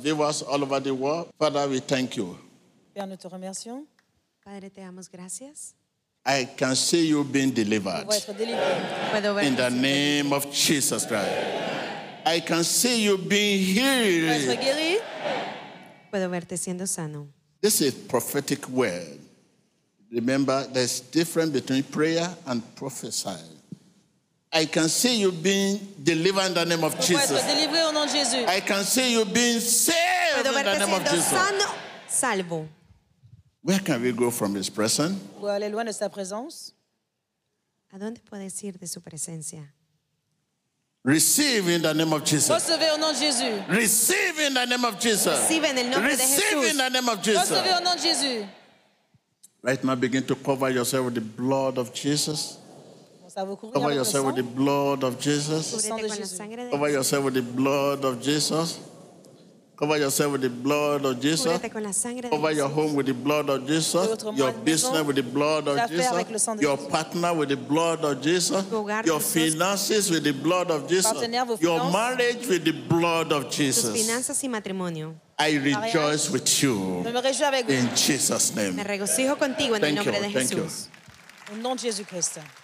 Divas all over the world. Father, we thank you. Père, nous te remercions. Padre, te damos gracias. I can see you being delivered in the name of Jesus Christ. I can see you being healed. This is prophetic word. Remember, there's difference between prayer and prophesying. I can see you being delivered in the name of Jesus. I can see you being saved in the name of Jesus. Where can we go from his presence? Pour aller loin de sa présence. ¿A dónde puedes ir de su presencia? Receive in the name of Jesus. Recevez au nom de Jésus. Receive in the name of Jesus. Receive en el nombre de Jesús. Receive in the name of Jesus. Recevez au nom de Jésus. Right now, begin to cover yourself with the blood of Jesus. Cover yourself with the blood of Jesus. Cover yourself with the blood of Jesus. Cover yourself with the blood of Jesus. Cover your home with the blood of Jesus. Your business with the blood of Jesus. Your partner with the blood of Jesus. Your finances with the blood of Jesus. Your marriage with the blood of Jesus. I rejoice with you in Jesus' name. Thank you. Thank you.